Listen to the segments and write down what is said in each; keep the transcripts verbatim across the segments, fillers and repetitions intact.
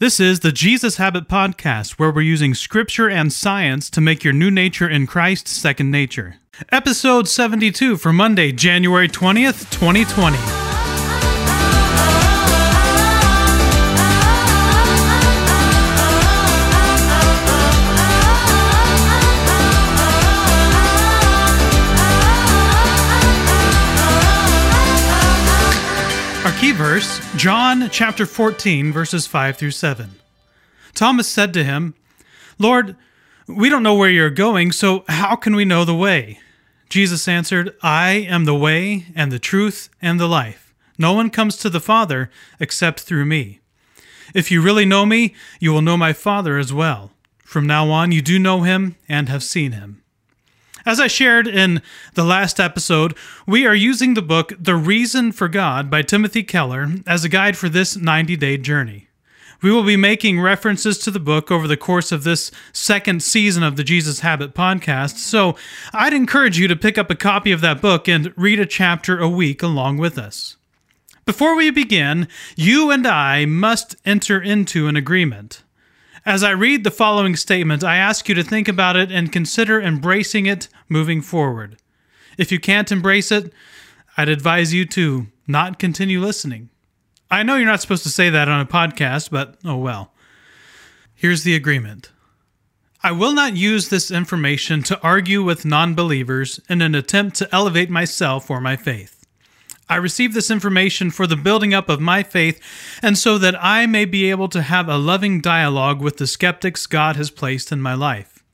This is the Jesus Habit Podcast, where we're using scripture and science to make your new nature in Christ second nature. Episode seventy-two for Monday, January twentieth, twenty twenty. Our key verse, John chapter fourteen, verses five through seven. Thomas said to him, "Lord, we don't know where you're going, so how can we know the way?" Jesus answered, "I am the way and the truth and the life. No one comes to the Father except through me. If you really know me, you will know my Father as well. From now on, you do know him and have seen him." As I shared in the last episode, we are using the book The Reason for God by Timothy Keller as a guide for this ninety-day journey. We will be making references to the book over the course of this second season of the Jesus Habit Podcast, so I'd encourage you to pick up a copy of that book and read a chapter a week along with us. Before we begin, you and I must enter into an agreement. As I read the following statement, I ask you to think about it and consider embracing it moving forward. If you can't embrace it, I'd advise you to not continue listening. I know you're not supposed to say that on a podcast, but oh well. Here's the agreement. I will not use this information to argue with non-believers in an attempt to elevate myself or my faith. I receive this information for the building up of my faith and so that I may be able to have a loving dialogue with the skeptics God has placed in my life.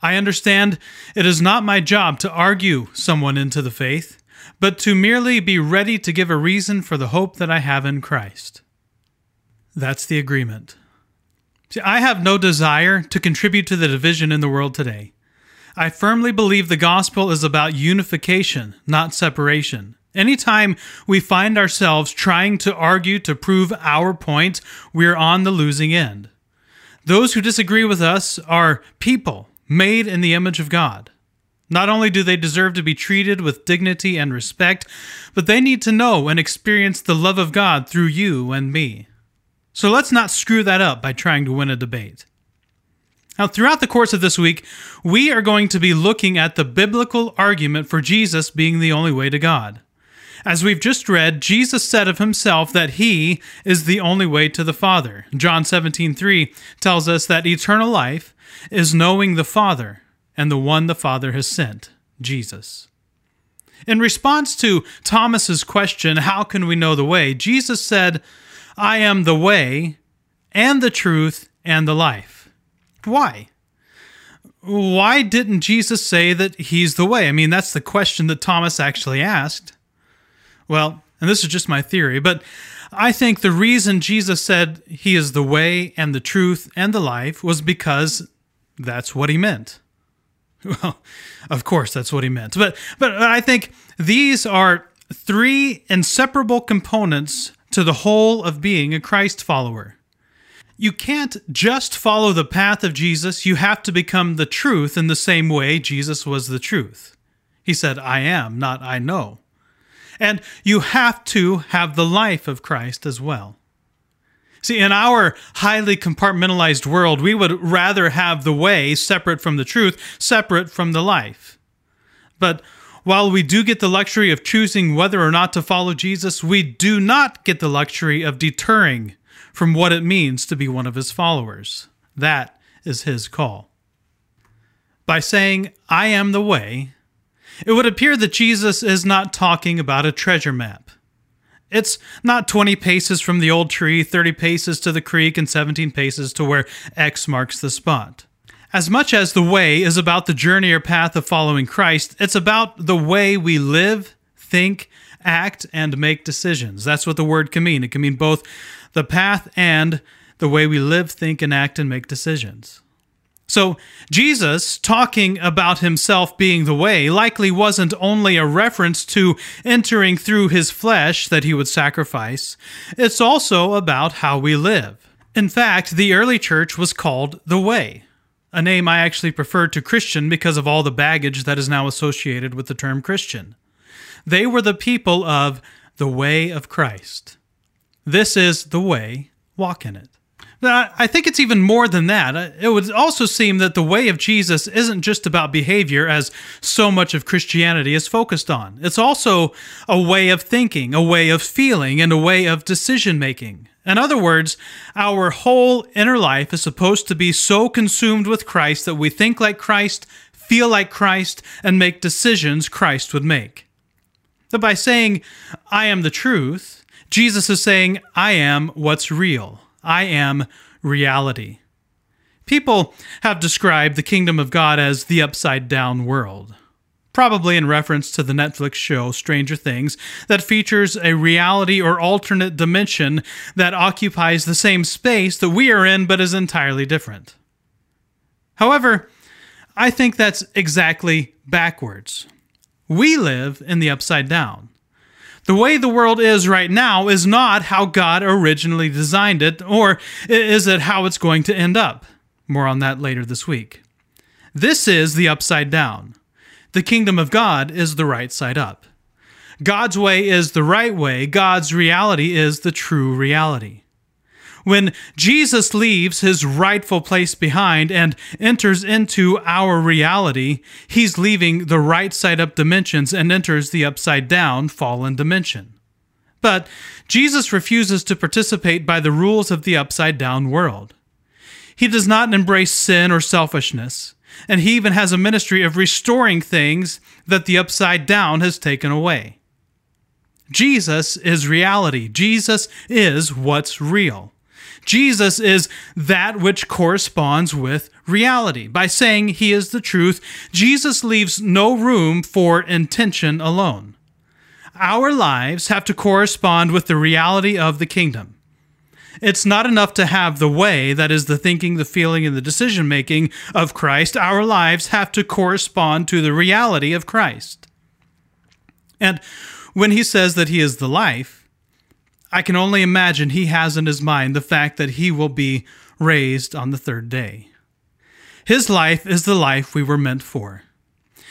I understand it is not my job to argue someone into the faith, but to merely be ready to give a reason for the hope that I have in Christ. That's the agreement. See, I have no desire to contribute to the division in the world today. I firmly believe the gospel is about unification, not separation. Anytime we find ourselves trying to argue to prove our point, we're on the losing end. Those who disagree with us are people made in the image of God. Not only do they deserve to be treated with dignity and respect, but they need to know and experience the love of God through you and me. So let's not screw that up by trying to win a debate. Now, throughout the course of this week, we are going to be looking at the biblical argument for Jesus being the only way to God. As we've just read, Jesus said of himself that he is the only way to the Father. John seventeen three tells us that eternal life is knowing the Father and the one the Father has sent, Jesus. In response to Thomas's question, how can we know the way? Jesus said, "I am the way and the truth and the life." Why? Why didn't Jesus say that he's the way? I mean, that's the question that Thomas actually asked. Well, and this is just my theory, but I think the reason Jesus said he is the way and the truth and the life was because that's what he meant. Well, of course that's what he meant. But but I think these are three inseparable components to the whole of being a Christ follower. You can't just follow the path of Jesus. You have to become the truth in the same way Jesus was the truth. He said, "I am," not "I know." And you have to have the life of Christ as well. See, in our highly compartmentalized world, we would rather have the way separate from the truth, separate from the life. But while we do get the luxury of choosing whether or not to follow Jesus, we do not get the luxury of deterring from what it means to be one of his followers. That is his call. By saying, "I am the way," it would appear that Jesus is not talking about a treasure map. It's not twenty paces from the old tree, thirty paces to the creek, and seventeen paces to where X marks the spot. As much as the way is about the journey or path of following Christ, it's about the way we live, think, act, and make decisions. That's what the word can mean. It can mean both the path and the way we live, think, and act, and make decisions. So Jesus talking about himself being the way likely wasn't only a reference to entering through his flesh that he would sacrifice. It's also about how we live. In fact, the early church was called the Way, a name I actually prefer to Christian because of all the baggage that is now associated with the term Christian. They were the people of the way of Christ. This is the way, walk in it. I think it's even more than that. It would also seem that the way of Jesus isn't just about behavior, as so much of Christianity is focused on. It's also a way of thinking, a way of feeling, and a way of decision-making. In other words, our whole inner life is supposed to be so consumed with Christ that we think like Christ, feel like Christ, and make decisions Christ would make. But by saying, "I am the truth," Jesus is saying, "I am what's real. I am reality." People have described the kingdom of God as the upside-down world, probably in reference to the Netflix show Stranger Things that features a reality or alternate dimension that occupies the same space that we are in but is entirely different. However, I think that's exactly backwards. We live in the upside down. The way the world is right now is not how God originally designed it, or is it how it's going to end up? More on that later this week. This is the upside down. The kingdom of God is the right side up. God's way is the right way. God's reality is the true reality. When Jesus leaves his rightful place behind and enters into our reality, he's leaving the right-side-up dimensions and enters the upside-down, fallen dimension. But Jesus refuses to participate by the rules of the upside-down world. He does not embrace sin or selfishness, and he even has a ministry of restoring things that the upside-down has taken away. Jesus is reality. Jesus is what's real. Jesus is that which corresponds with reality. By saying he is the truth, Jesus leaves no room for intention alone. Our lives have to correspond with the reality of the kingdom. It's not enough to have the way, that is the thinking, the feeling, and the decision-making of Christ. Our lives have to correspond to the reality of Christ. And when he says that he is the life, I can only imagine he has in his mind the fact that he will be raised on the third day. His life is the life we were meant for.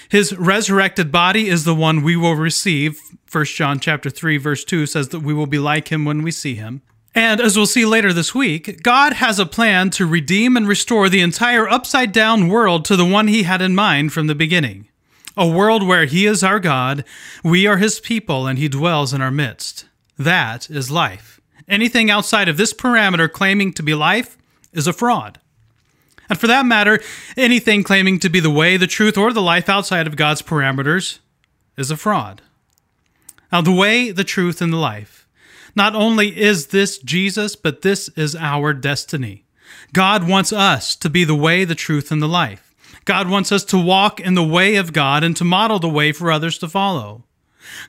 His resurrected body is the one we will receive. First John chapter three, verse two says that we will be like him when we see him. And as we'll see later this week, God has a plan to redeem and restore the entire upside-down world to the one he had in mind from the beginning. A world where he is our God, we are his people, and he dwells in our midst. That is life. Anything outside of this parameter claiming to be life is a fraud. And for that matter, anything claiming to be the way, the truth, or the life outside of God's parameters is a fraud. Now, the way, the truth, and the life. Not only is this Jesus, but this is our destiny. God wants us to be the way, the truth, and the life. God wants us to walk in the way of God and to model the way for others to follow.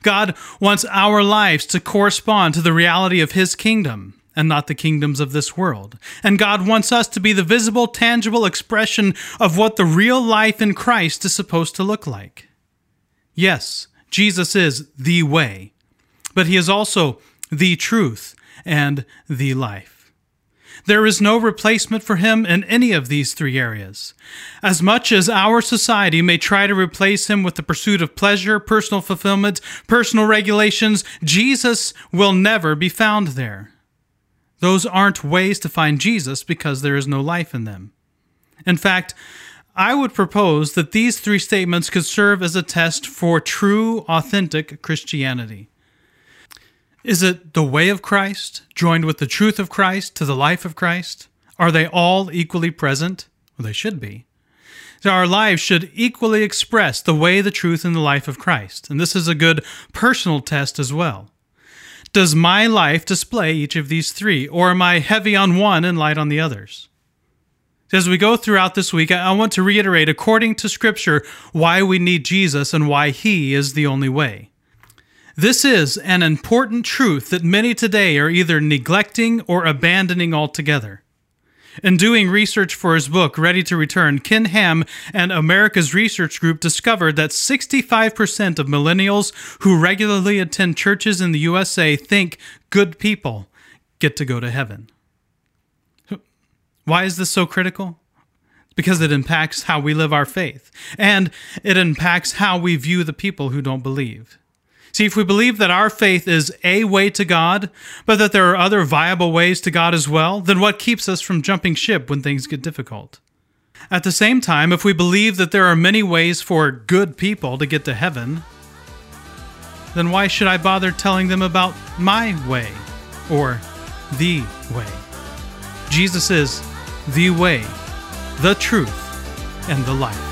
God wants our lives to correspond to the reality of his kingdom and not the kingdoms of this world. And God wants us to be the visible, tangible expression of what the real life in Christ is supposed to look like. Yes, Jesus is the way, but he is also the truth and the life. There is no replacement for him in any of these three areas. As much as our society may try to replace him with the pursuit of pleasure, personal fulfillment, personal regulations, Jesus will never be found there. Those aren't ways to find Jesus because there is no life in them. In fact, I would propose that these three statements could serve as a test for true, authentic Christianity. Is it the way of Christ, joined with the truth of Christ, to the life of Christ? Are they all equally present? Well, they should be. Our lives should equally express the way, the truth, and the life of Christ. And this is a good personal test as well. Does my life display each of these three, or am I heavy on one and light on the others? As we go throughout this week, I want to reiterate, according to Scripture, why we need Jesus and why he is the only way. This is an important truth that many today are either neglecting or abandoning altogether. In doing research for his book, Ready to Return, Ken Ham and America's Research Group discovered that sixty-five percent of millennials who regularly attend churches in the U S A think good people get to go to heaven. Why is this so critical? Because it impacts how we live our faith, and it impacts how we view the people who don't believe. See, if we believe that our faith is a way to God, but that there are other viable ways to God as well, then what keeps us from jumping ship when things get difficult? At the same time, if we believe that there are many ways for good people to get to heaven, then why should I bother telling them about my way or the way? Jesus is the way, the truth, and the life.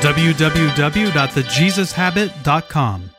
w w w dot the jesus habit dot com